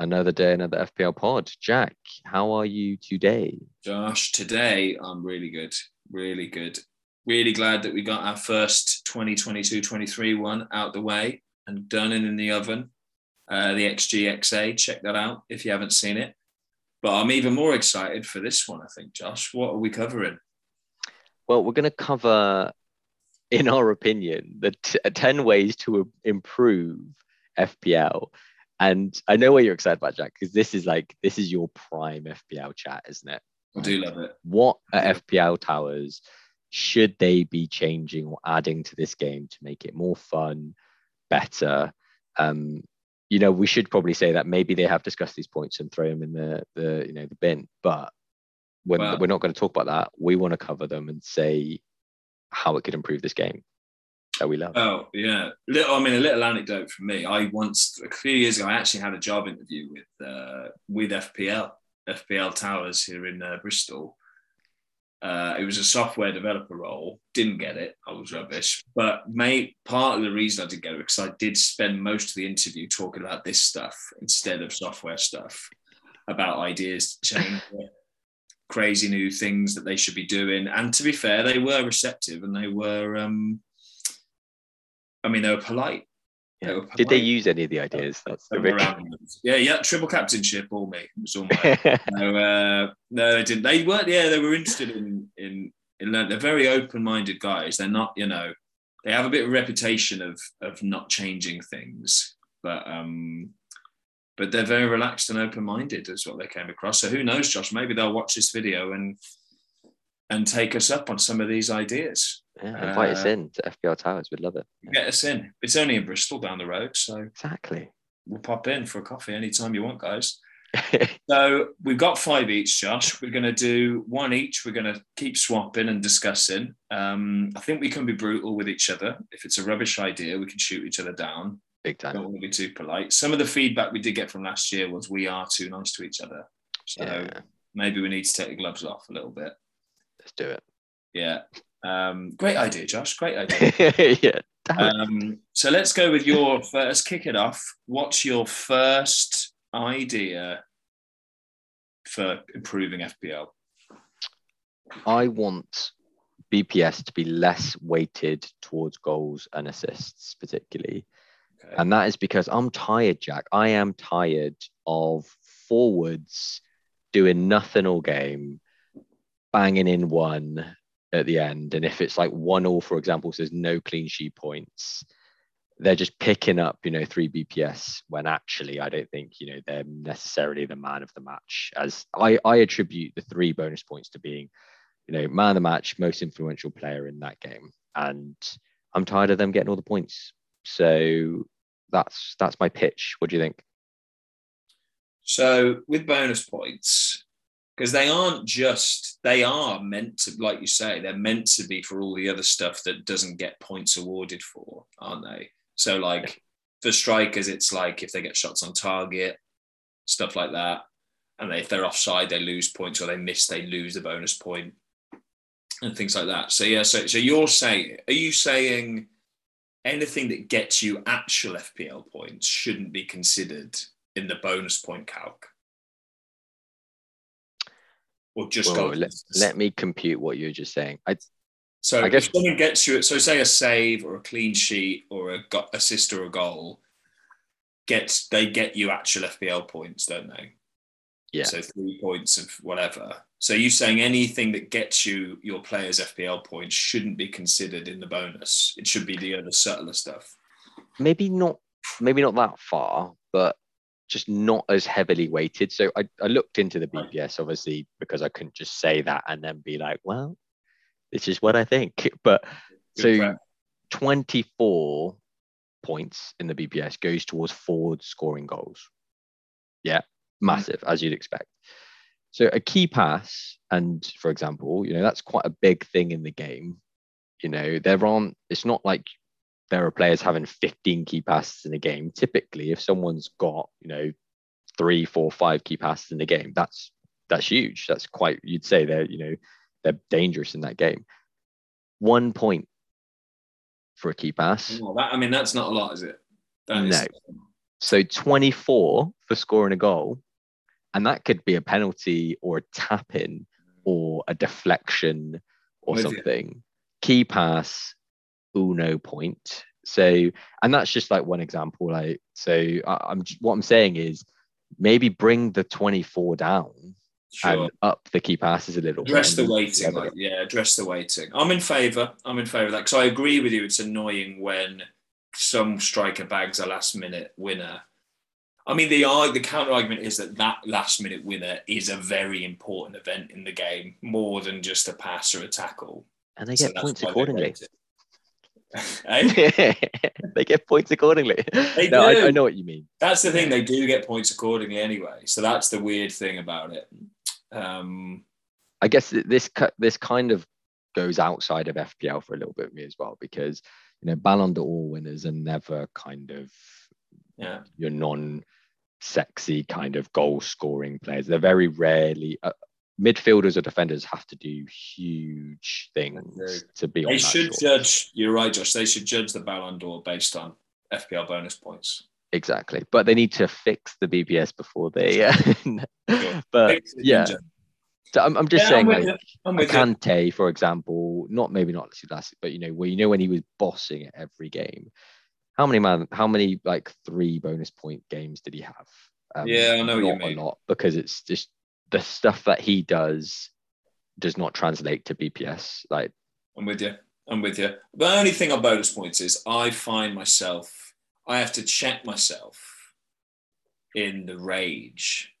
Another day, another FPL pod. Jack, how are you today? Josh, today I'm really good. Really good. Really glad that we got our first 2022-23 one out the way and done and in the oven. The XGXA, check that out if you haven't seen it. But I'm even more excited for this one, I think, Josh. What are we covering? Well, we're going to cover, in our opinion, the 10 ways to improve FPL. And I know what you're excited about, Jack, because this is your prime FPL chat, isn't it? I do love it. What are FPL Towers? Should they be changing or adding to this game to make it more fun, better? We should probably say that maybe they have discussed these points and throw them in the bin, but we're not going to talk about that. We want to cover them and say how it could improve this game that we love. Oh, yeah. A little anecdote from me. I once, a few years ago, I actually had a job interview with FPL Towers here in Bristol. It was a software developer role. Didn't get it. I was rubbish. But part of the reason I didn't get it was because I did spend most of the interview talking about this stuff instead of software stuff, about ideas to change it, crazy new things that they should be doing. And to be fair, they were receptive and they were... they were polite. Yeah. They were polite. Did they use any of the ideas? That's the big... Yeah, triple captainship, all me. It was all my... No, they didn't. They weren't. Yeah, they were interested in learning. They're very open-minded guys. They're not, they have a bit of a reputation of not changing things, but they're very relaxed and open-minded is what they came across. So who knows, Josh? Maybe they'll watch this video and take us up on some of these ideas. Yeah, invite us in to FPL Towers. We'd love it. Yeah. Get us in. It's only in Bristol down the road, so exactly. We'll pop in for a coffee anytime you want, guys. So we've got 5 each, Josh. We're going to do one each. We're going to keep swapping and discussing. I think we can be brutal with each other. If it's a rubbish idea, we can shoot each other down. Big time. Don't want to be too polite. Some of the feedback we did get from last year was we are too nice to each other. So maybe we need to take the gloves off a little bit. Let's do it. Yeah. Great idea, Josh. Great idea. Yeah. So let's go with your first. Kick it off. What's your first idea for improving FPL? I want BPS to be less weighted towards goals and assists, particularly. Okay. And that is because I'm tired, Jack. I am tired of forwards doing nothing all game, banging in one at the end, and if it's like 1-1, for example, so there's no clean sheet points, they're just picking up 3 BPS when actually I don't think they're necessarily the man of the match, as I attribute the 3 bonus points to being man of the match, most influential player in that game, and I'm tired of them getting all the points. So that's my pitch. What do you think? So with bonus points, because they are meant to, like you say, they're meant to be for all the other stuff that doesn't get points awarded for, aren't they? So for strikers, it's like if they get shots on target, stuff like that. And if they're offside, they lose points, or they miss, they lose the bonus point and things like that. So yeah, so you're saying, are you saying anything that gets you actual FPL points shouldn't be considered in the bonus point calc? Or just let me compute what you're just saying. I guess if someone gets you, so say a save or a clean sheet or a assist or a goal, they get you actual FPL points, don't they? Yeah. So 3 points of whatever. So you're saying anything that gets you your player's FPL points shouldn't be considered in the bonus. It should be the other subtler stuff. Maybe not that far, but just not as heavily weighted. So I looked into the BPS, obviously, because I couldn't just say that and then be like, well, this is what I think. But good, so prep. 24 points in the BPS goes towards forward scoring goals. Yeah, massive, as you'd expect. So a key pass, and for example, that's quite a big thing in the game. It's not like there are players having 15 key passes in a game. Typically, if someone's got 3, 4, 5 key passes in the game, that's huge. That's quite. You'd say they're dangerous in that game. 1 point for a key pass. That's not a lot, is it? That is, So 24 for scoring a goal. And that could be a penalty or a tap-in or a deflection or something. Key pass, uno point. So, and that's just like one example. Like, so what I'm saying is maybe bring the 24 down and up the key passes a little. Address the waiting. Like, yeah, address the waiting. I'm in favour of that. Because I agree with you. It's annoying when some striker bags a last-minute winner. I mean, the counter-argument is that last-minute winner is a very important event in the game, more than just a pass or a tackle. And they get points accordingly. They get points accordingly. No, I know what you mean. That's the thing. They do get points accordingly anyway. So that's the weird thing about it. I guess this kind of goes outside of FPL for a little bit of me as well, because, you know, Ballon d'Or winners are never kind of your non-sexy kind of goal-scoring players. They're very rarely... midfielders or defenders have to do huge things to be on that short. You're right, Josh, they should judge the Ballon d'Or based on FPL bonus points. Exactly. But they need to fix the BPS before they... But, yeah. So I'm just saying, like, Kante, for example, maybe not last, but, you know when he was bossing at every game, how many like 3 bonus point games did he have? I know what you mean. A lot, because it's just the stuff that he does not translate to BPS. Like, I'm with you. The only thing on bonus points is I have to check myself in the rage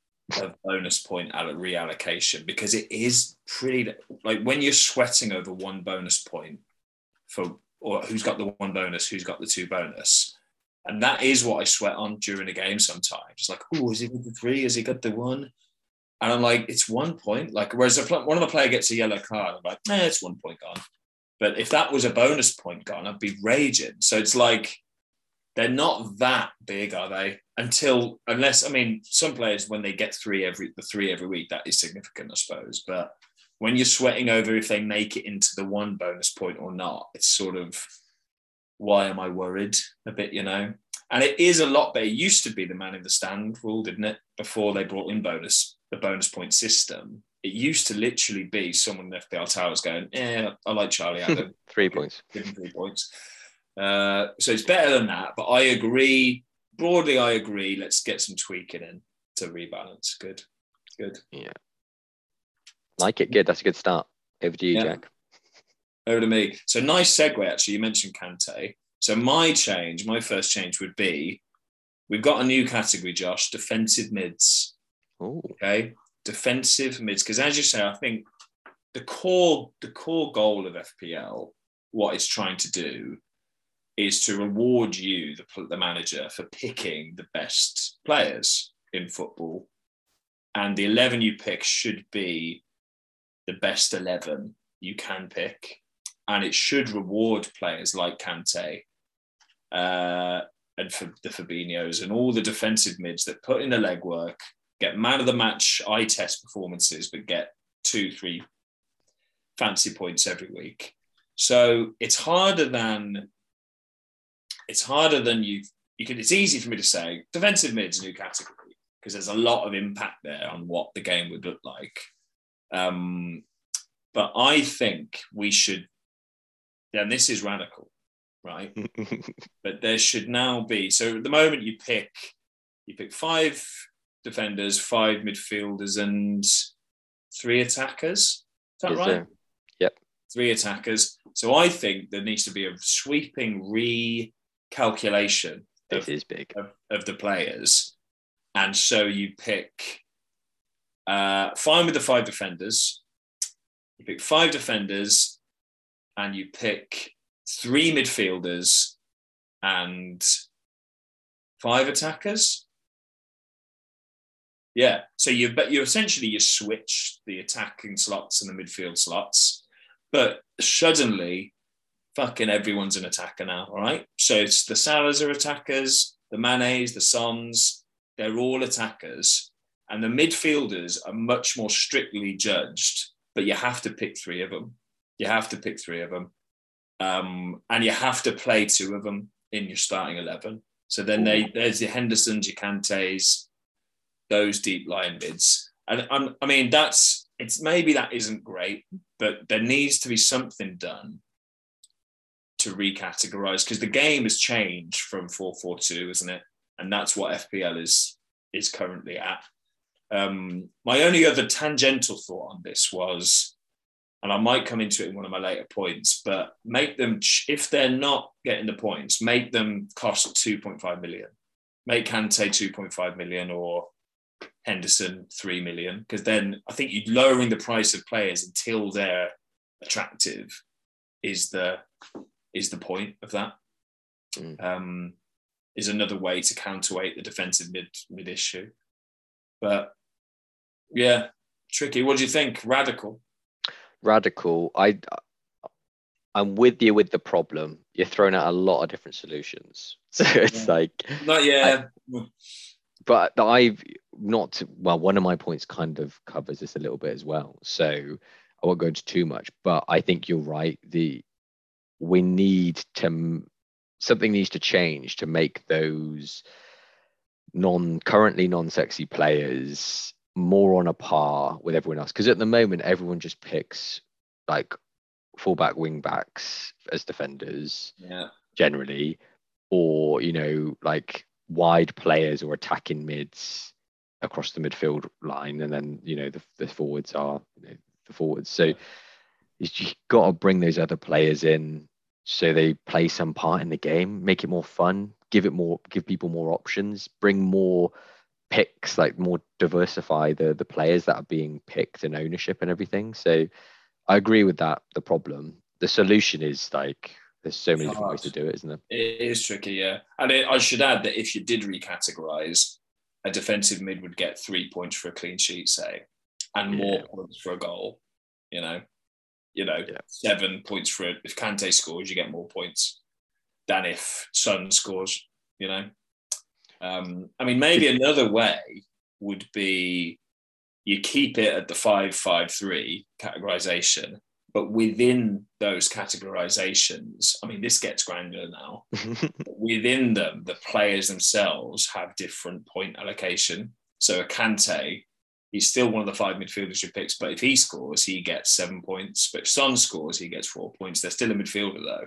of bonus point reallocation, because it is pretty, like, when you're sweating over one bonus point or who's got the one bonus, who's got the 2 bonus. And that is what I sweat on during a game sometimes. It's like, oh, has he got the 3? Has he got the 1? And I'm like, it's 1 point. Like, whereas one of the player gets a yellow card, I'm like, it's 1 point gone. But if that was a bonus point gone, I'd be raging. So it's like, they're not that big, are they? Some players, when they get 3 every week, that is significant, I suppose. But when you're sweating over if they make it into the 1 bonus point or not, it's sort of, why am I worried a bit, And it is a lot better. It used to be the man in the stand rule, didn't it? Before they brought in the bonus point system. It used to literally be someone in FPL Towers going, I like Charlie Adam. 3 points. Give him 3 points. So it's better than that. But I agree. Broadly, I agree. Let's get some tweaking in to rebalance. Good. Yeah. Like it. Good. That's a good start. Over to you, Jack. Over to me. So nice segue, actually. You mentioned Kante. So my first change would be, we've got a new category, Josh, defensive mids. Ooh. Okay, defensive mids. Because as you say, I think the core goal of FPL, what it's trying to do, is to reward you, the manager, for picking the best players in football. And the 11 you pick should be the best 11 you can pick. And it should reward players like Kante and for the Fabinhos and all the defensive mids that put in the legwork, get man of the match eye test performances, but get 2-3 fancy points every week. So it's harder than you can. It's easy for me to say defensive mids, new category, because there's a lot of impact there on what the game would look like. But I think we should. And this is radical, right? But there should now be... So at the moment, you pick 5 defenders, 5 midfielders, and 3 attackers. Is that right? Yep. 3 attackers. So I think there needs to be a sweeping recalculation of the players. And so you pick... fine with the 5 defenders. You pick 5 defenders... and you pick 3 midfielders and 5 attackers. Yeah, so you switch the attacking slots and the midfield slots, but suddenly, fucking everyone's an attacker now, all right? So it's the Salahs are attackers, the Manes, the Sons, they're all attackers, and the midfielders are much more strictly judged, but you have to pick 3 of them. And you have to play 2 of them in your starting 11. So then there's the Hendersons, your Kantes, those deep line mids. And I mean, maybe that isn't great, but there needs to be something done to recategorize, because the game has changed from 4-4-2, isn't it? And that's what FPL is currently at. My only other tangential thought on this was, and I might come into it in one of my later points, but make them, if they're not getting the points, make them cost 2.5 million. Make Kante 2.5 million or Henderson 3 million, because then I think you're lowering the price of players until they're attractive is the point of that. Is another way to counterweight the defensive mid issue. But yeah, tricky. What do you think? Radical. I'm with you with the problem. You're throwing out a lot of different solutions. So it's but I've not, well, one of my points kind of covers this a little bit as well. So I won't go into too much, but I think you're right. Something needs to change to make those non-sexy players more on a par with everyone else, because at the moment everyone just picks like fullback, wing backs as defenders, generally, or like wide players or attacking mids across the midfield line, and then the forwards are the forwards. So you've got to bring those other players in so they play some part in the game, make it more fun, give people more options, bring more picks, like more diversify the players that are being picked and ownership and everything. So I agree with that. The problem, the solution is like there's so many different ways to do it, isn't there? It is tricky, yeah. And I should add that if you did recategorize, a defensive mid would get 3 points for a clean sheet, say, and more points for a goal. 7 points for it. If Kante scores, you get more points than if Son scores. I mean, maybe another way would be you keep it at the 5-5-3 categorization, but within those categorizations, I mean, this gets granular now. Within them, the players themselves have different point allocation. So a Kante, he's still one of the five midfielders you pick, but if he scores, he gets 7 points. But if Son scores, he gets 4 points. They're still a midfielder, though.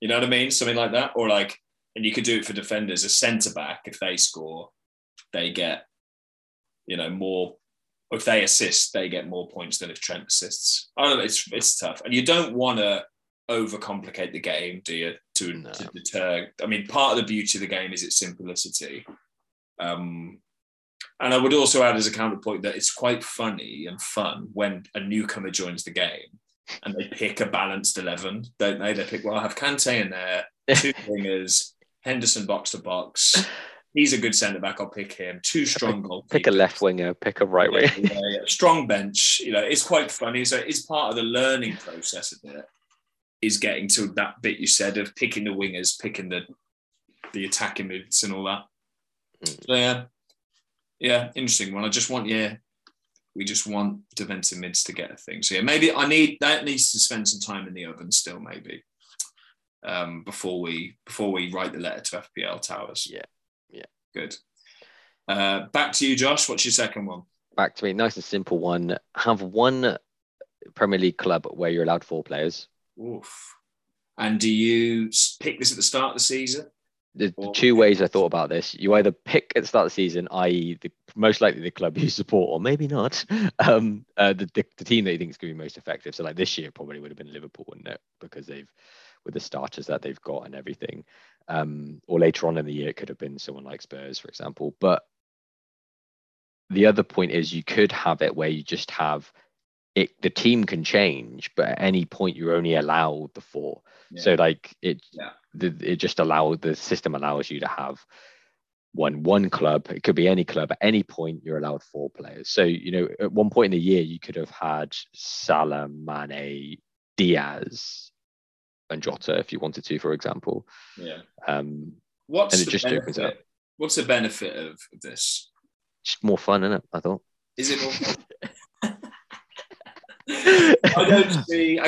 You know what I mean? Something like that. Or like, and you could do it for defenders, a centre-back, if they score, they get, more. If they assist, they get more points than if Trent assists. I don't know, it's tough. And you don't want to overcomplicate the game, do you, to deter. I mean, part of the beauty of the game is its simplicity. And I would also add as a counterpoint that it's quite funny and fun when a newcomer joins the game and they pick a balanced 11, don't they? They pick, well, I have Kante in there, two wingers, Henderson box to box. He's a good centre-back, I'll pick him. Two strong goalkeepers. Pick a left winger, pick a right winger. Strong bench, it's quite funny. So it's part of the learning process of it, is getting to that bit you said of picking the wingers, picking the attacking moves and all that. So yeah, interesting one. We just want defensive mids to get a thing. So maybe that needs to spend some time in the oven still, maybe, before we write the letter to FPL Towers. Yeah. Good. Back to you, Josh. What's your second one? Back to me. Nice and simple one. Have one Premier League club where you're allowed 4 players. Oof. And do you pick this at the start of the season? There's two ways I thought about this. You either pick at the start of the season, i.e. most likely the club you support, or maybe not, the team that you think is going to be most effective. So like this year probably would have been Liverpool, wouldn't it? Because with the starters that they've got and everything. Or later on in the year, it could have been someone like Spurs, for example. But the other point is you could have it where you just have it. The team can change, but at any point you're only allowed the 4. Yeah. So like the system allows you to have one club. It could be any club. At any point you're allowed 4 players. So at one point in the year you could have had Salah, Mane, Diaz, and Jota if you wanted to, for example. Yeah. Opens up. What's the benefit of this? Just more fun, isn't it? I thought. Is it more fun? I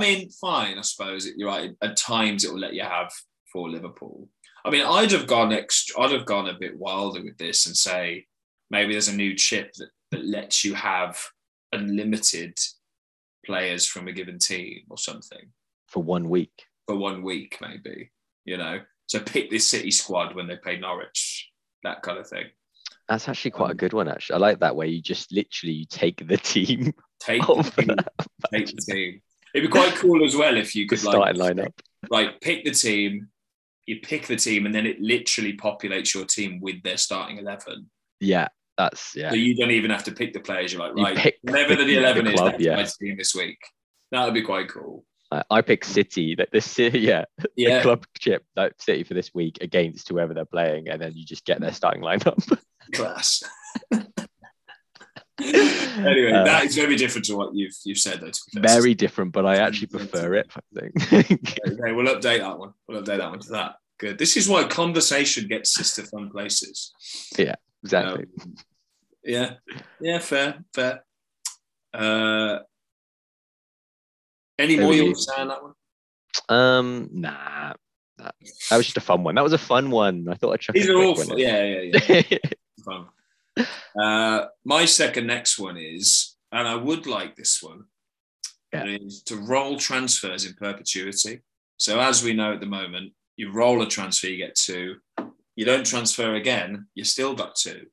mean, fine, I suppose. You're right. At times it will let you have 4 Liverpool. I mean, I'd have gone a bit wilder with this and say maybe there's a new chip that lets you have unlimited players from a given team or something. For one week, maybe, you know. So pick this City squad when they play Norwich, that kind of thing. That's actually quite a good one, actually. I like that way. You just literally take the team. Take the team. It'd be quite cool as well if you could pick the team. You pick the team and then it literally populates your team with their starting 11. Yeah, So you don't even have to pick the players. You're like, right, whatever the 11 is, that's my team this week. That would be quite cool. I pick City, the club chip, like City for this week against whoever they're playing, and then you just get their starting lineup. Class. Anyway, that is very different to what you've said, though. Very different, but I actually prefer it, I think. Okay, we'll update that one. To that. Good. This is why conversation gets us to fun places. Yeah, exactly. Yeah, fair. Any more you want to say on that one? Nah. That was just a fun one. That was a fun one. I thought I'd check it out. These are all fun. Yeah. Fun. My next one is, and I would like this one, is to roll transfers in perpetuity. So as we know at the moment, you roll a transfer, you get two. You don't transfer again, you still got two.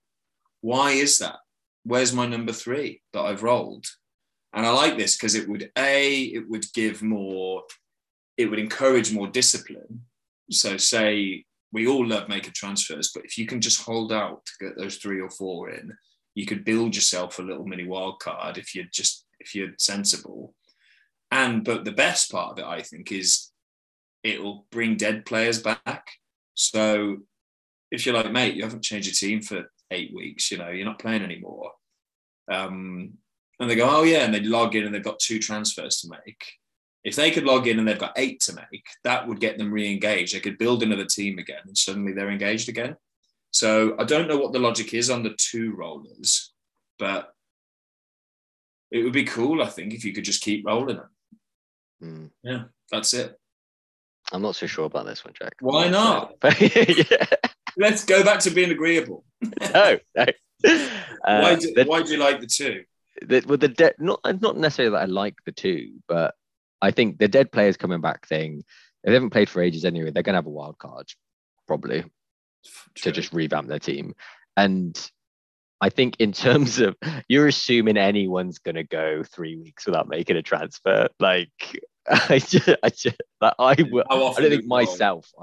Why is that? Where's my number three that I've rolled? And I like this because it would encourage more discipline. So say we all love making transfers, but if you can just hold out to get those three or four in, you could build yourself a little mini wild card if you're sensible. But the best part of it, I think, is it'll bring dead players back. So if you're like, mate, you haven't changed your team for 8 weeks, you know, you're not playing anymore. And they go, oh yeah, and they log in and they've got two transfers to make. If they could log in and they've got 8 to make, that would get them re-engaged. They could build another team again and suddenly they're engaged again. So I don't know what the logic is on the two rollers, but it would be cool, I think, if you could just keep rolling them. Mm. Yeah, that's it. I'm not so sure about this one, Jack. Why not? Yeah. Let's go back to being agreeable. No. Why do you like the two? Not necessarily that I like the two, but I think the dead players coming back thing, if they haven't played for ages anyway, they're going to have a wild card, probably, to just revamp their team. And I think in terms of, you're assuming anyone's going to go 3 weeks without making a transfer. Like, I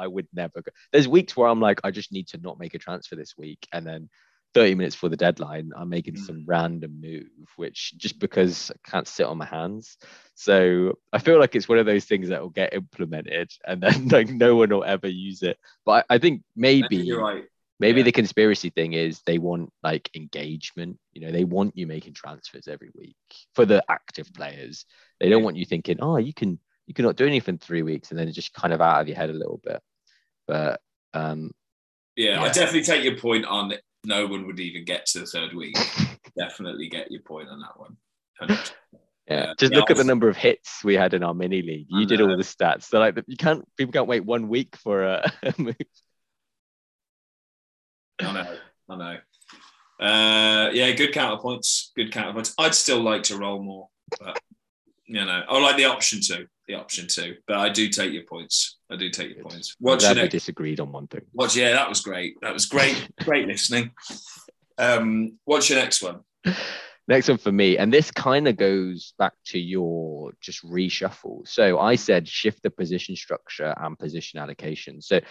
would never go. There's weeks where I'm like, I just need to not make a transfer this week. And then 30 minutes before the deadline, I'm making some random move, which just because I can't sit on my hands. So I feel like it's one of those things that will get implemented and then like no one will ever use it. But I think maybe you're right. Maybe the conspiracy thing is they want like engagement. You know, they want you making transfers every week for the active players. They don't want you thinking, oh, you can not do anything for 3 weeks and then it's just kind of out of your head a little bit. But I definitely take your point on it. No one would even get to the third week. Definitely get your point on that one. 100%. Yeah, just look at the number of hits we had in our mini league. You did all the stats. They're like, people can't wait 1 week for a move. I know. Good counterpoints. I'd still like to roll more, but you know, I like the option too. But I do take your points. We disagreed on one thing. That was great. Great listening. What's your next one? Next one for me, and this kind of goes back to your just reshuffle. So I said shift the position structure and position allocation. So a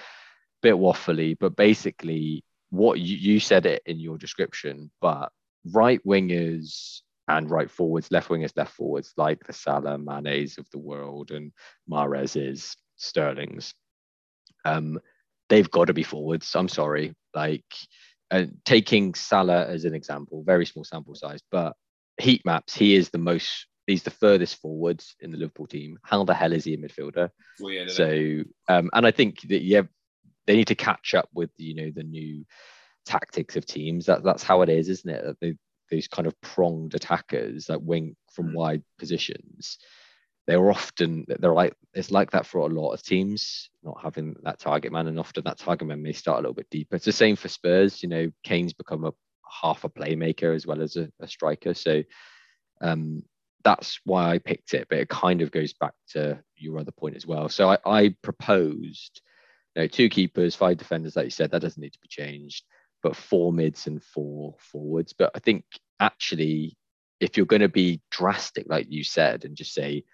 bit waffly, but basically what you said it in your description, but right wingers and right forwards, left wingers, left forwards, like the Salah, Manes of the world and Mahrez's, Sterling's. They've got to be forwards. I'm sorry. Like, taking Salah as an example, very small sample size, but heat maps, he's the furthest forward in the Liverpool team. How the hell is he a midfielder? Weird, so, and I think that, they need to catch up with, you know, the new tactics of teams. That's how it is, isn't it? That these kind of pronged attackers, like wing from wide positions. they're like, it's like that for a lot of teams, not having that target man, and often that target man may start a little bit deeper. It's the same for Spurs, you know, Kane's become a half a playmaker as well as a striker. So that's why I picked it, but it kind of goes back to your other point as well. So I proposed, you know, 2 keepers, 5 defenders, like you said, that doesn't need to be changed, but 4 mids and 4 forwards. But I think actually, if you're going to be drastic, like you said, and just say,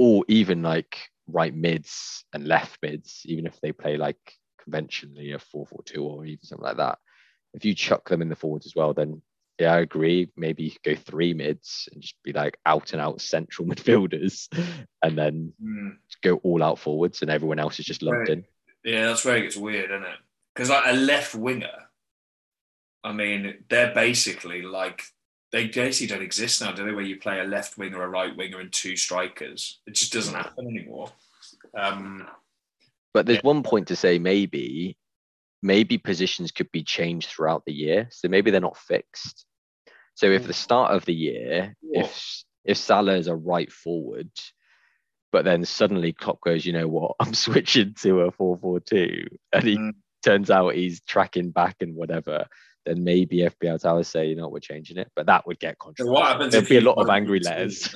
or even like right mids and left mids, even if they play like conventionally a 4-4-2 or even something like that, if you chuck them in the forwards as well, then yeah, I agree. Maybe you could go 3 mids and just be like out and out central midfielders, and then go all out forwards, and everyone else is just lumped in. Yeah, that's where it gets weird, isn't it? Because like a left winger, I mean, they're basically like, they basically don't exist now, do they? Where you play a left winger, a right winger, and 2 strikers. It just doesn't happen anymore. But there's one point to say maybe positions could be changed throughout the year. So maybe they're not fixed. So if the start of the year, if Salah is a right forward, but then suddenly Klopp goes, you know what, I'm switching to a 4-4-2, and he turns out he's tracking back and whatever, then maybe FPL Towers say, you know, we're changing it. But that would get controversial. There'd be a lot of angry letters.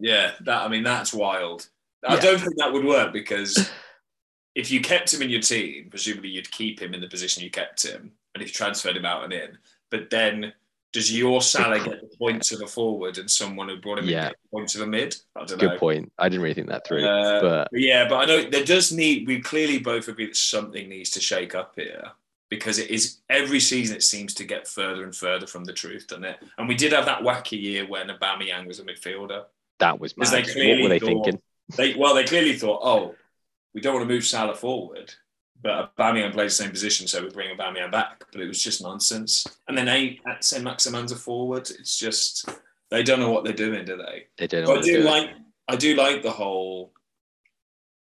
Yeah, that, I mean, that's wild. I don't think that would work, because if you kept him in your team, presumably you'd keep him in the position you kept him, and if you transferred him out and in. But then does your Salah get the points of a forward and someone who brought him in get the points of a mid? I don't know. Good point. I didn't really think that through. But I know there does need, we clearly both agree that something needs to shake up here, because it is every season it seems to get further and further from the truth, doesn't it? And we did have that wacky year when Aubameyang was a midfielder. That was mad. What were they thinking? They clearly thought, oh, we don't want to move Salah forward, but Aubameyang plays the same position, so we bring Aubameyang back. But it was just nonsense. And then Saint-Maximin's a forward. It's just, they don't know what they're doing, do they? They don't know what they're doing. I do like the whole,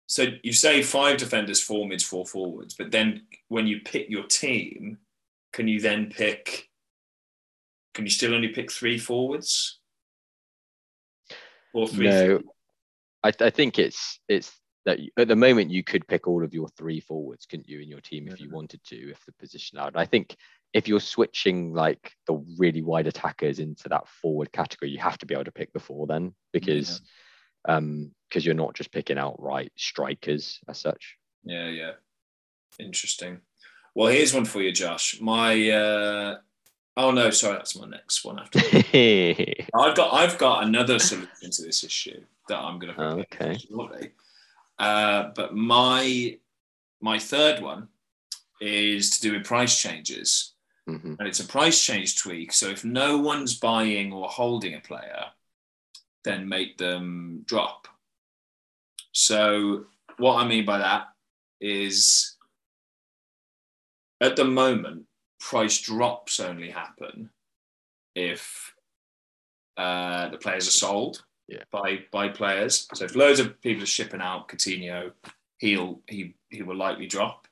so you say 5 defenders, 4 mids, 4 forwards, but then when you pick your team, can you still only pick 3 forwards? Or 3 forwards? I think it's that at the moment you could pick all of your 3 forwards, couldn't you, in your team if you wanted to, if the position allowed. I think if you're switching like the really wide attackers into that forward category, you have to be able to pick the 4 then, because because you're not just picking outright strikers as such. Yeah. Interesting. Well, here's one for you, Josh. My that's my next one after. I've got another solution to this issue that I'm going to prepare shortly. But my third one is to do with price changes, and it's a price change tweak. So if no one's buying or holding a player, then make them drop. So what I mean by that is, at the moment, price drops only happen if the players are sold by players. So if loads of people are shipping out Coutinho, he will likely drop.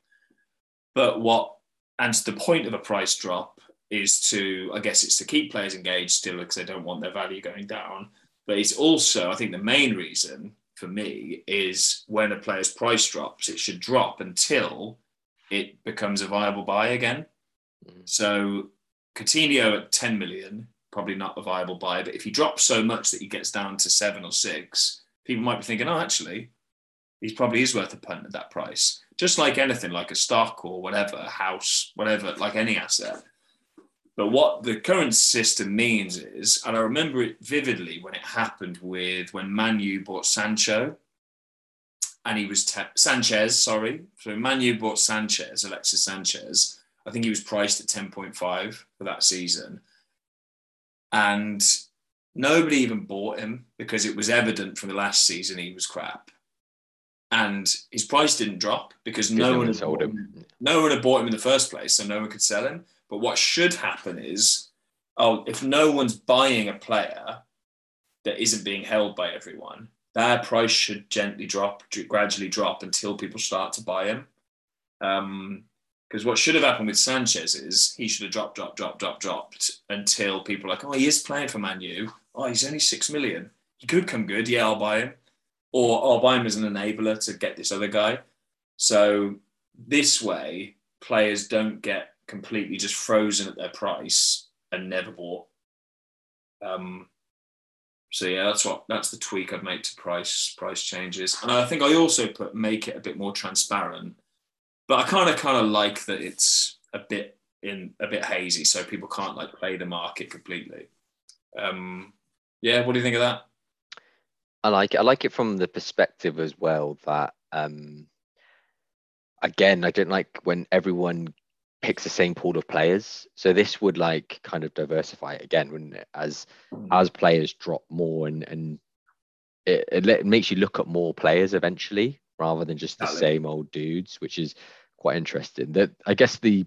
But the point of a price drop is to, I guess it's to keep players engaged still, because they don't want their value going down. But it's also, I think the main reason for me is, when a player's price drops, it should drop until it becomes a viable buy again. So Coutinho at 10 million, probably not a viable buy, but if he drops so much that he gets down to 7 or 6, people might be thinking, oh, actually, he probably is worth a punt at that price. Just like anything, like a stock or whatever, a house, whatever, like any asset. But what the current system means is, and I remember it vividly when it happened when Man U bought Sancho, and he was Sanchez, sorry. So Man U bought Sanchez, Alexis Sanchez. I think he was priced at 10.5 for that season. And nobody even bought him, because it was evident from the last season he was crap. And his price didn't drop because no one had bought him in the first place, so no one could sell him. But what should happen is, if no one's buying a player that isn't being held by everyone, their price should gently drop, gradually drop, until people start to buy him. Because what should have happened with Sanchez is he should have dropped until people are like, oh, he is playing for Man U. Oh, he's only 6 million. He could come good. Yeah, I'll buy him. or I'll buy him as an enabler to get this other guy. So this way, players don't get completely just frozen at their price and never bought. So yeah, that's the tweak I'd make to price changes. And I think I also make it a bit more transparent. But I kind of like that it's a bit hazy, so people can't like play the market completely. Yeah, what do you think of that? I like it. I like it from the perspective as well that again, I don't like when everyone picks the same pool of players. So this would like kind of diversify it again, wouldn't it? As players drop more and it makes you look at more players eventually rather than just the same old dudes, which is quite interesting. That I guess the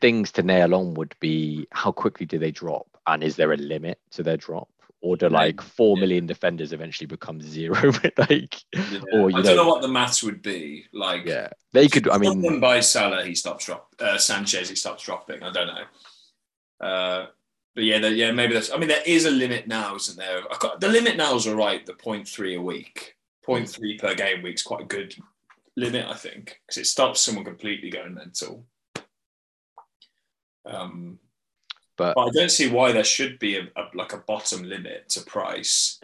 things to nail on would be how quickly do they drop, and is there a limit to their drop, or do like 4 million defenders eventually become zero? Or I don't know what the maths would be. Like, yeah, they could. I mean, by Salah, he stops dropping. Sanchez, he stops dropping. I don't know. But yeah, maybe that's. I mean, there is a limit now, isn't there? The limit now is all right. The 0.3 a week, 0.3 per game week's quite a good limit, I think, because it stops someone completely going mental. But I don't see why there should be a bottom limit to price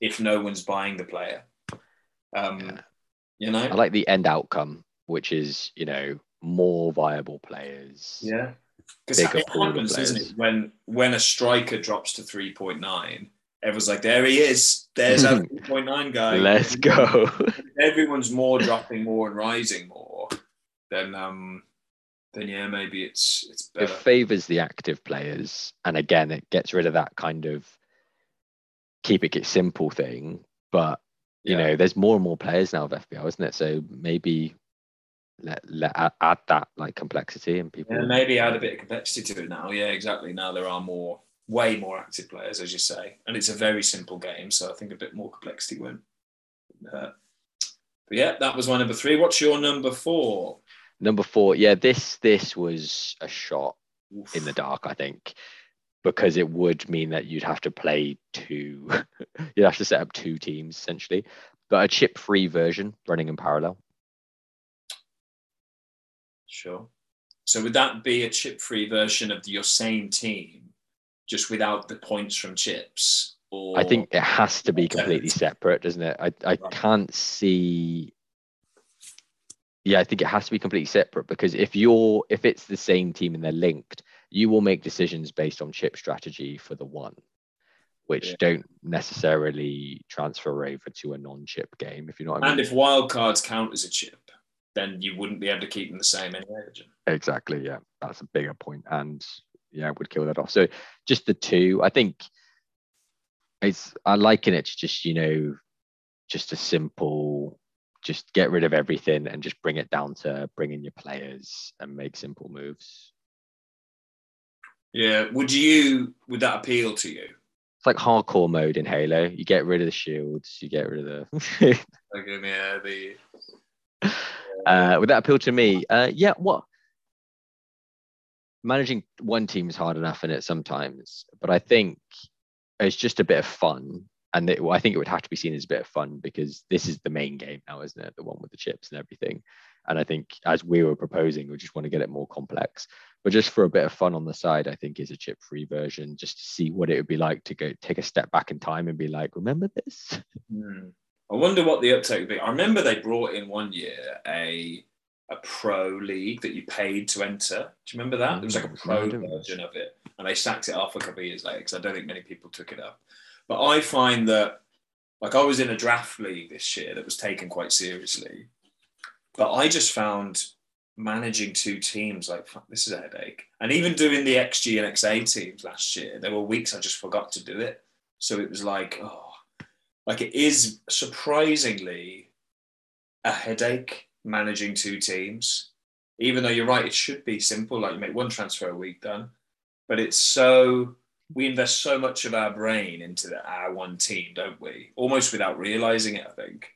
if no one's buying the player. You know, I like the end outcome, which is, you know, more viable players. Yeah, because it happens, doesn't it? When a striker drops to 3.9, everyone's like, "There he is! There's that 3.9 guy. Let's go!" Everyone's more dropping more and rising more than. Then yeah, maybe it's better. It favours the active players, and again, it gets rid of that kind of keep it simple thing. But you know, there's more and more players now of FPL, isn't it? So maybe add that like complexity, and people maybe add a bit of complexity to it now. Yeah, exactly. Now there are way more active players, as you say, and it's a very simple game. So I think a bit more complexity won't hurt. But yeah, that was my number three. What's your number four? Number four, yeah, this was a shot in the dark, I think, because it would mean that you'd have to play two, you'd have to set up two teams essentially, but a chip-free version running in parallel. Sure. So would that be a chip-free version of your same team, just without the points from chips? Or I think it has to be completely separate, doesn't it? I can't see. Yeah, I think it has to be completely separate, because if it's the same team and they're linked, you will make decisions based on chip strategy for the one, which don't necessarily transfer over to a non-chip game, if you know what I mean. And if wildcards count as a chip, then you wouldn't be able to keep them the same anyway. Exactly, yeah. That's a bigger point. And yeah, it would kill that off. So just the two, I think I liken it to just, you know, just a simple... Just get rid of everything and just bring it down to bring in your players and make simple moves. Yeah. Would that appeal to you? It's like hardcore mode in Halo. You get rid of the shields, you get rid of the... would that appeal to me? Yeah, what? Managing one team is hard enough in it sometimes, but I think it's just a bit of fun. And I think it would have to be seen as a bit of fun, because this is the main game now, isn't it? The one with the chips and everything. And I think as we were proposing, we just want to get it more complex. But just for a bit of fun on the side, I think is a chip-free version, just to see what it would be like to go take a step back in time and be like, remember this? I wonder what the uptake would be. I remember they brought in one year a pro league that you paid to enter. Do you remember that? There was like a pro version of it. And they sacked it off a couple of years later, because I don't think many people took it up. But I find that, like, I was in a draft league this year that was taken quite seriously. But I just found managing two teams, like, fuck, this is a headache. And even doing the XGXA teams last year, there were weeks I just forgot to do it. So it was like, it is surprisingly a headache managing two teams. Even though you're right, it should be simple. Like, you make one transfer a week, done. But it's so... We invest so much of our brain into our one team, don't we? Almost without realizing it, I think.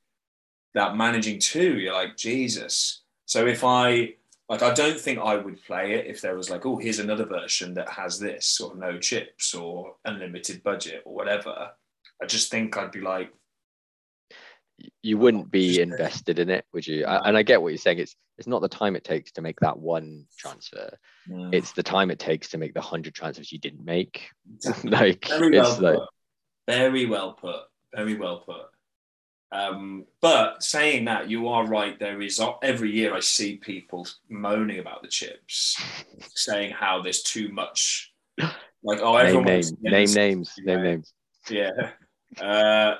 That managing two, you're like, Jesus. So if I don't think I would play it if there was like, here's another version that has this or no chips or unlimited budget or whatever. I just think I'd be like, you wouldn't be invested in it, would you? And I get what you're saying. It's not the time it takes to make that one transfer. No. It's the time it takes to make the 100 transfers you didn't make. Like, very well put. Very well put. But saying that, you are right. There is, every year I see people moaning about the chips, saying how there's too much. Like, oh, everyone name names. Yeah.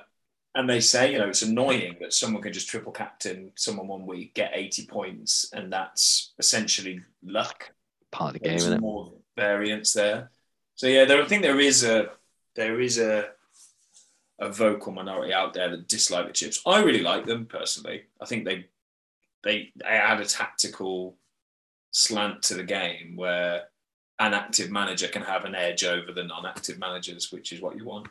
And they say, you know, it's annoying that someone can just triple captain someone one week, get 80 points, and that's essentially luck. Part of the game, isn't it? More variance there. So yeah, I think there is a vocal minority out there that dislike the chips. I really like them personally. I think they add a tactical slant to the game where an active manager can have an edge over the non-active managers, which is what you want.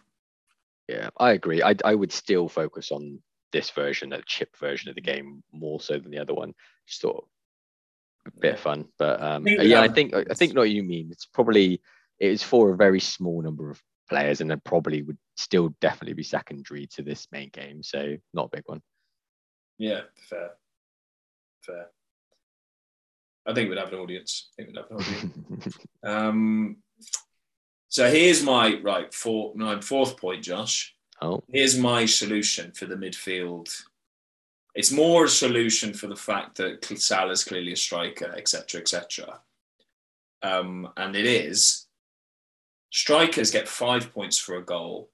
Yeah, I agree. I would still focus on this version, the chip version of the game, more so than the other one. Just thought a bit of fun, but yeah, I think what you mean. It's probably is for a very small number of players, and it probably would still definitely be secondary to this main game. So not a big one. Yeah, fair. I think we'd have an audience. So here's my fourth point, Josh. Oh. Here's my solution for the midfield. It's more a solution for the fact that Salah's clearly a striker, etc. And it is, strikers get 5 points for a goal.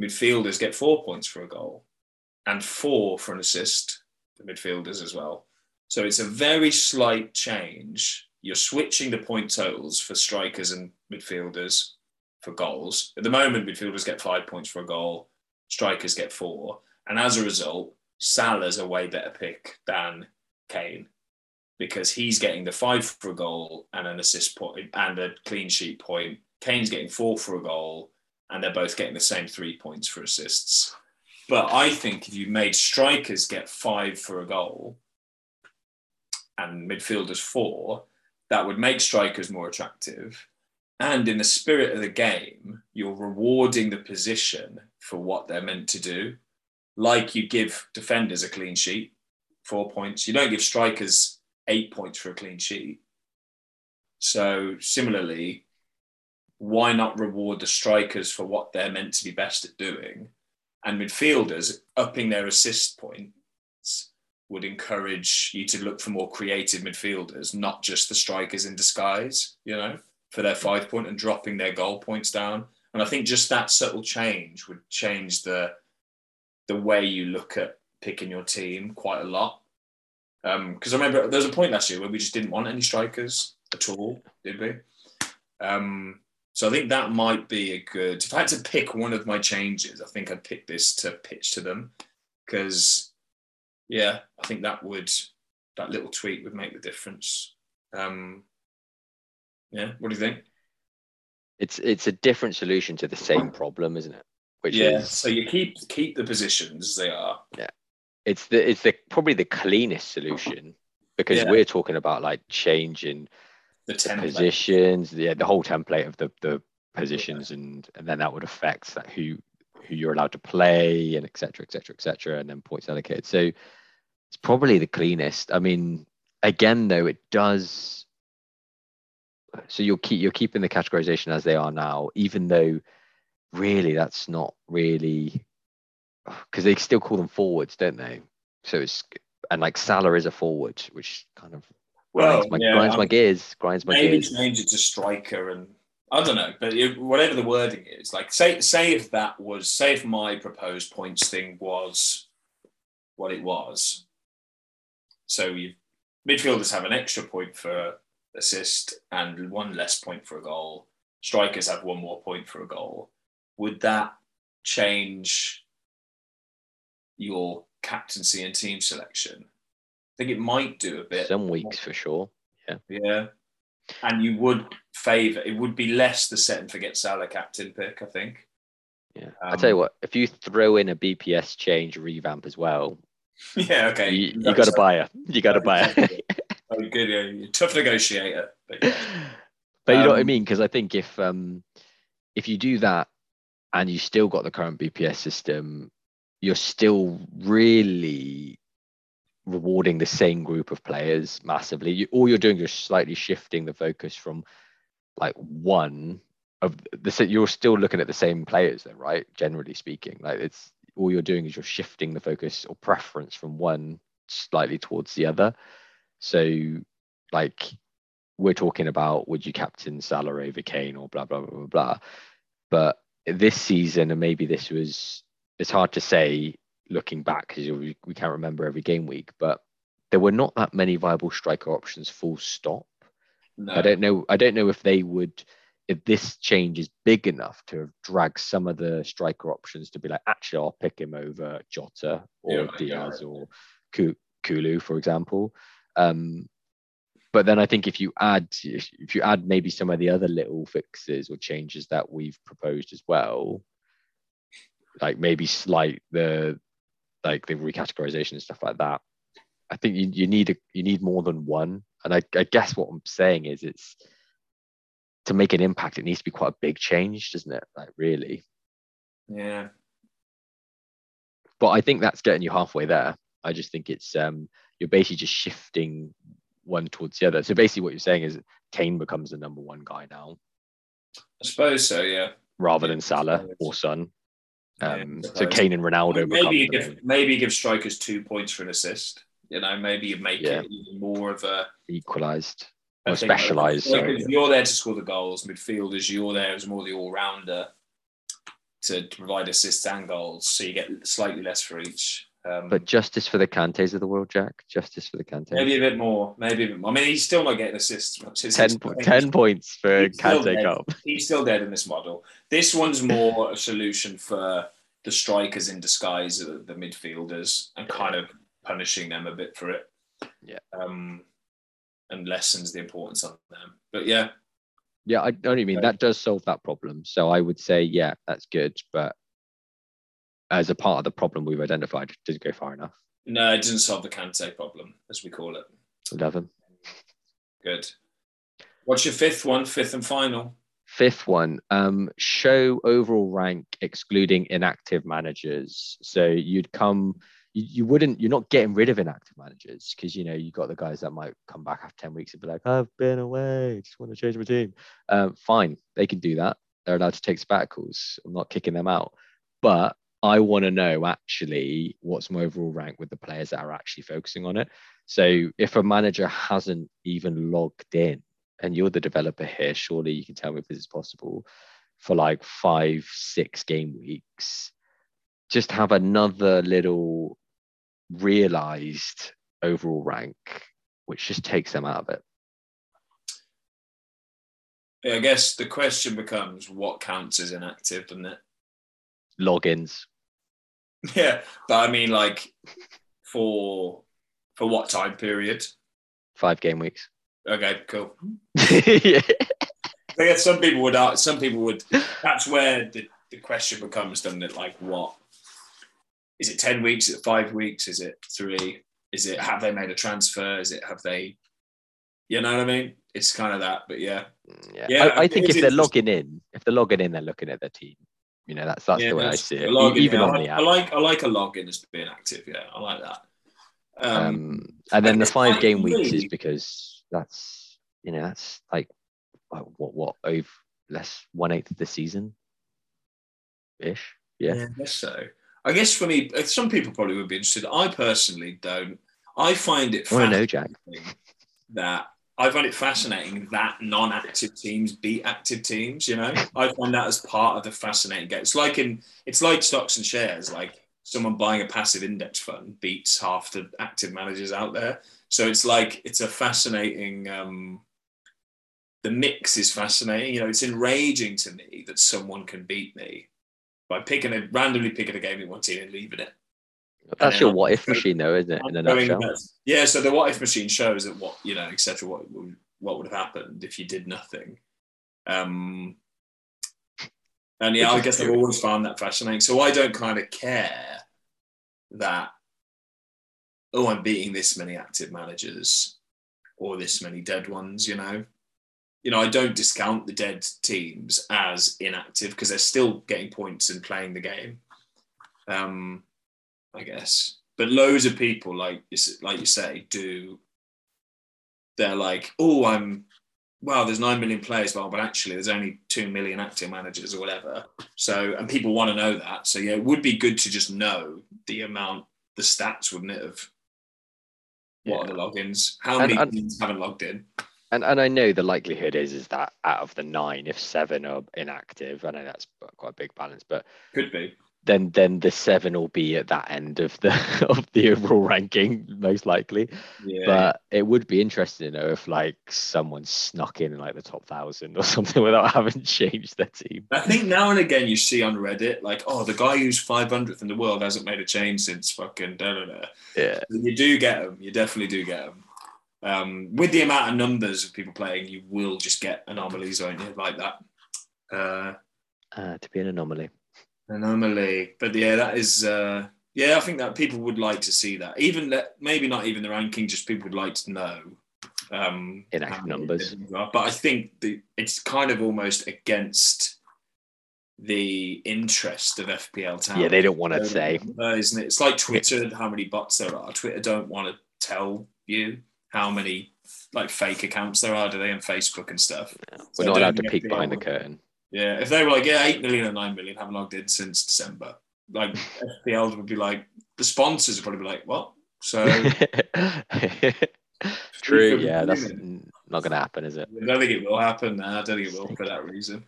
Midfielders get 4 points for a goal and 4 for an assist for midfielders as well. So it's a very slight change. You're switching the point totals for strikers and midfielders for goals. At the moment, midfielders get 5 points for a goal, strikers get 4. And as a result, Salah's a way better pick than Kane because he's getting the 5 for a goal and an assist point and a clean sheet point. Kane's getting 4 for a goal and they're both getting the same 3 points for assists. But I think if you made strikers get 5 for a goal and midfielders 4, that would make strikers more attractive. And in the spirit of the game, you're rewarding the position for what they're meant to do. Like you give defenders a clean sheet, 4 points. You don't give strikers 8 points for a clean sheet. So similarly, why not reward the strikers for what they're meant to be best at doing? And midfielders upping their assist points would encourage you to look for more creative midfielders, not just the strikers in disguise, you know, for their 5 point and dropping their goal points down. And I think just that subtle change would change the way you look at picking your team quite a lot. Because I remember there was a point last year where we just didn't want any strikers at all, did we? So I think that might be a good... If I had to pick one of my changes, I think I'd pick this to pitch to them because... Yeah, I think that little tweak would make the difference. Yeah, what do you think? It's a different solution to the same problem, isn't it? Which is, so you keep the positions as they are. Yeah, it's probably the cleanest solution because we're talking about like changing the positions, the whole template of the positions, and then that would affect that who you're allowed to play and etc., and then points allocated. So it's probably the cleanest. I mean, again though, it does. So you're keeping the categorization as they are now, even though really that's not really, because they still call them forwards, don't they? So it's, and like Salah is a forward, which kind of grinds my gears. Maybe change it to striker and. I don't know, but whatever the wording is, like say if my proposed points thing was what it was. So midfielders have an extra point for assist and one less point for a goal. Strikers have one more point for a goal. Would that change your captaincy and team selection? I think it might do a bit. Some weeks for sure. Yeah. Yeah. And you would favour, it would be less the set and forget Salah captain pick, I think. Yeah. I'll tell you what, if you throw in a BPS change revamp as well. Yeah, okay. You got a buyer. You got a buyer. Oh, good. Yeah. You're a tough negotiator. But, yeah. But you know what I mean? Because I think if you do that and you still got the current BPS system, you're still really rewarding the same group of players massively. All you're doing is slightly shifting the focus from like one of the, you're still looking at the same players though, right? Generally speaking, like it's all you're doing is you're shifting the focus or preference from one slightly towards the other. So like we're talking about, would you captain Salah over Kane or blah, blah, blah, blah, blah. But this season, and maybe this was, it's hard to say looking back because we can't remember every game week, but there were not that many viable striker options, full stop. No. I don't know if they would, if this change is big enough to drag some of the striker options to be like, actually, I'll pick him over Jota or Diaz or Kulu, for example. But then I think if you add maybe some of the other little fixes or changes that we've proposed as well, like maybe the recategorization and stuff like that, I think you need more than one. And I guess what I'm saying is, it's to make an impact, it needs to be quite a big change, doesn't it? Like really. Yeah. But I think that's getting you halfway there. I just think it's you're basically just shifting one towards the other. So basically what you're saying is Kane becomes the number one guy now. I suppose so, yeah. Rather than Salah or Son. So Kane and Ronaldo maybe give strikers 2 points for an assist. You know, maybe you make it even more of a... Equalised. Or specialised. You're there to score the goals. Midfielders, you're there as more the all-rounder to provide assists and goals. So you get slightly less for each. But justice for the Kantes of the world, Jack. Justice for the Kantes. Maybe a bit more. I mean, he's still not getting assists. 10 points for Kante goal. He's still dead in this model. This one's more a solution for the strikers in disguise of the midfielders and kind of punishing them a bit for it. Yeah. And lessens the importance of them. But yeah. Yeah, I don't mean that does solve that problem. So I would say, yeah, that's good. But as a part of the problem we've identified, it didn't go far enough. No, it didn't solve the Kante problem, as we call it. 11. Good. What's your fifth one? Fifth and final. Fifth one. Show overall rank, excluding inactive managers. So you'd come... You're not getting rid of inactive managers because, you know, you've got the guys that might come back after 10 weeks and be like, I've been away, just want to change my team. Fine, they can do that. They're allowed to take sabbaticals. I'm not kicking them out. But I want to know actually what's my overall rank with the players that are actually focusing on it. So if a manager hasn't even logged in, and you're the developer here, surely you can tell me if this is possible, for like 5-6 game weeks, just have another little realized overall rank, which just takes them out of it. I guess the question becomes, what counts as inactive, doesn't it? Logins. Yeah, but I mean, like, for what time period? 5 game weeks. Okay, cool. Yeah. I guess some people would. That's where the question becomes, doesn't it? Like, what? Is it 10 weeks? Is it 5 weeks? Is it 3? Is it, have they made a transfer? Is it, have they, you know what I mean? It's kind of that, but yeah. Yeah. I think if they're logging in, they're looking at their team. You know, that's the way I see it. Even on the app. I like a login as being active. Yeah, I like that. And then the 5 game weeks is because that's like what over less 1/8 of the season ish. Yeah, I guess so. I guess for me, some people probably would be interested. I personally don't. I find it fascinating that non-active teams beat active teams. You know, I find that as part of the fascinating game. It's like stocks and shares. Like someone buying a passive index fund beats half the active managers out there. So it's like it's a fascinating. The mix is fascinating. You know, it's enraging to me that someone can beat me by randomly picking a game in one team and leaving it. That's your what-if machine, though, isn't it? In a nutshell. Yeah, so the what-if machine shows that what would have happened if you did nothing. I guess I've always found that fascinating. So I don't kind of care that, oh, I'm beating this many active managers or this many dead ones, you know? You know, I don't discount the dead teams as inactive because they're still getting points and playing the game. I guess. But loads of people, like you say, do. They're like, oh, well, there's 9 million players, but actually there's only 2 million active managers or whatever. So, and people want to know that. So, yeah, it would be good to just know the amount, the stats, wouldn't it, of what are the logins? How many teams haven't logged in? And I know the likelihood is that out of the 9, if 7 are inactive, I know that's quite a big balance, but could be. Then the 7 will be at that end of the overall ranking, most likely. Yeah. But it would be interesting to know if someone snuck in the top 1,000 or something without having changed their team. I think now and again you see on Reddit the guy who's 500th in the world hasn't made a change since fucking da-da-da. Yeah. You do get them. You definitely do get them. With the amount of numbers of people playing, you will just get anomalies, won't you? Like that. To be an anomaly. But yeah, that is. I think that people would like to see that. Even that, maybe not even the ranking. Just people would like to know. Inactive numbers. But I think it's kind of almost against the interest of FPL Towers. Yeah, they don't want to say, isn't it? It's like Twitter. How many bots there are? Twitter don't want to tell you how many fake accounts there are, do they? And Facebook and stuff. Yeah. We're not allowed to peek behind the curtain. Yeah, if they were 8 million or 9 million haven't logged in since December, FPL would be the sponsors would probably be what? So true, yeah, that's not going to happen, is it? I don't think it will happen. I don't think it will for that reason.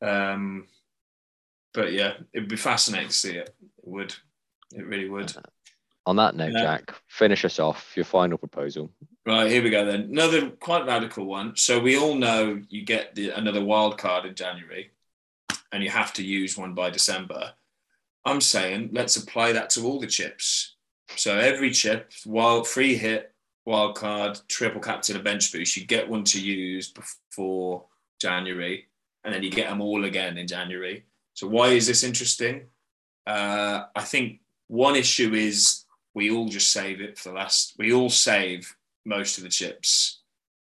But yeah, it'd be fascinating to see it. It would. It really would. On that note, Jack, finish us off, your final proposal. Right, here we go then. Another quite radical one. So we all know you get another wild card in January and you have to use one by December. I'm saying let's apply that to all the chips. So every chip, free hit, wild card, triple captain, a bench boost, you get one to use before January and then you get them all again in January. So why is this interesting? I think one issue is we all just save it for the last... We all save most of the chips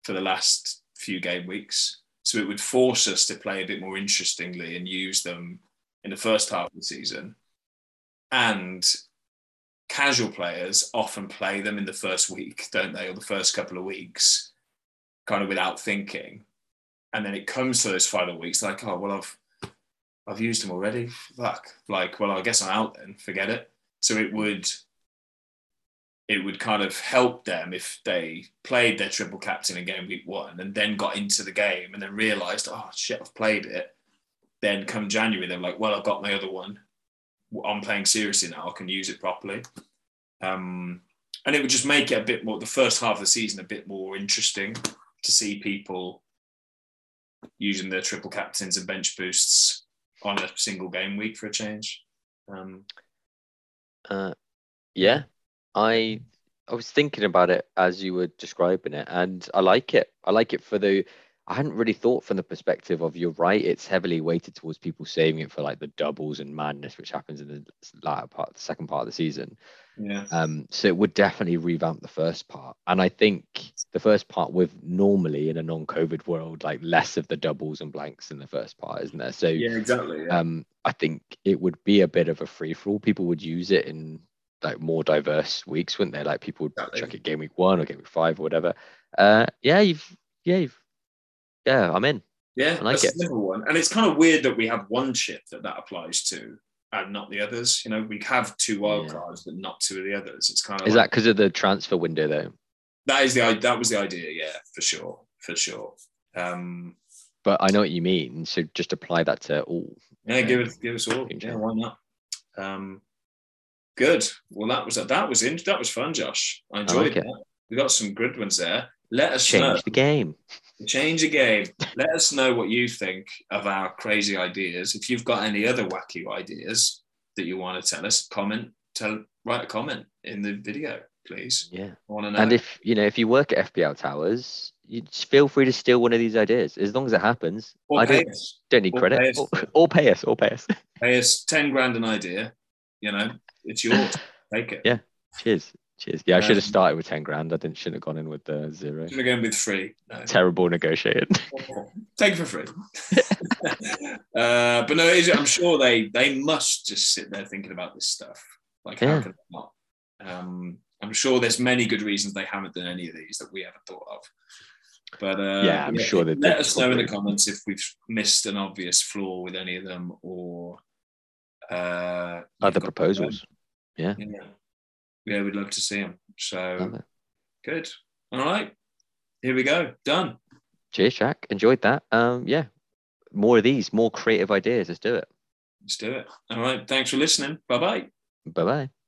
for the last few game weeks. So it would force us to play a bit more interestingly and use them in the first half of the season. And casual players often play them in the first week, don't they? Or the first couple of weeks, kind of without thinking. And then it comes to those final weeks, I've used them already. Fuck. I guess I'm out then. Forget it. So it would... It would kind of help them if they played their triple captain in game week 1 and then got into the game and then realised, oh, shit, I've played it. Then come January, they're like, well, I've got my other one. I'm playing seriously now. I can use it properly. And it would just make it a bit more, the first half of the season, a bit more interesting to see people using their triple captains and bench boosts on a single game week for a change. Yeah. I was thinking about it as you were describing it, and I like it. I like it I hadn't really thought from the perspective of, you're right, it's heavily weighted towards people saving it for the doubles and madness, which happens in the latter part, the second part of the season. Yeah. So it would definitely revamp the first part. And I think the first part with normally in a non-COVID world, less of the doubles and blanks in the first part, isn't there? So yeah, exactly. Yeah. I think it would be a bit of a free-for-all. People would use it in... more diverse weeks, wouldn't they? People would chuck it game week 1 or game week 5 or whatever. I'm in. Yeah, I like that's it. Another one. And it's kind of weird that we have one chip that applies to and not the others. You know, we have 2 wild cards, but not 2 of the others. It's kind of is that because of the transfer window though? That was the idea. Yeah, for sure. But I know what you mean. So just apply that to all. Yeah, give us all. Yeah, why not? Good. Well, that was fun, Josh. I enjoyed it. We got some good ones there. Let us know. Change the game. Let us know what you think of our crazy ideas. If you've got any other wacky ideas that you want to tell us, write a comment in the video, please. Yeah. I want to know. And if you work at FPL Towers, you just feel free to steal one of these ideas as long as it happens. Don't need credit. Pay us. Pay us 10 grand an idea. It's yours. Take it. Yeah. Cheers. Yeah, I should have started with 10 grand. Shouldn't have gone in with the 0. Should have gone with 3. No. Terrible negotiating. Take it for free. But no, I'm sure they must just sit there thinking about this stuff Like, how can they not? I'm sure there's many good reasons they haven't done any of these that we haven't thought of. But yeah, I'm sure they let us know in the comments if we've missed an obvious flaw with any of them or other proposals. Yeah, we'd love to see them. So good. All right, here we go. Done. Cheers, Jack. Enjoyed that. Yeah, more of these, more creative ideas. Let's do it. All right. Thanks for listening. Bye bye. Bye bye.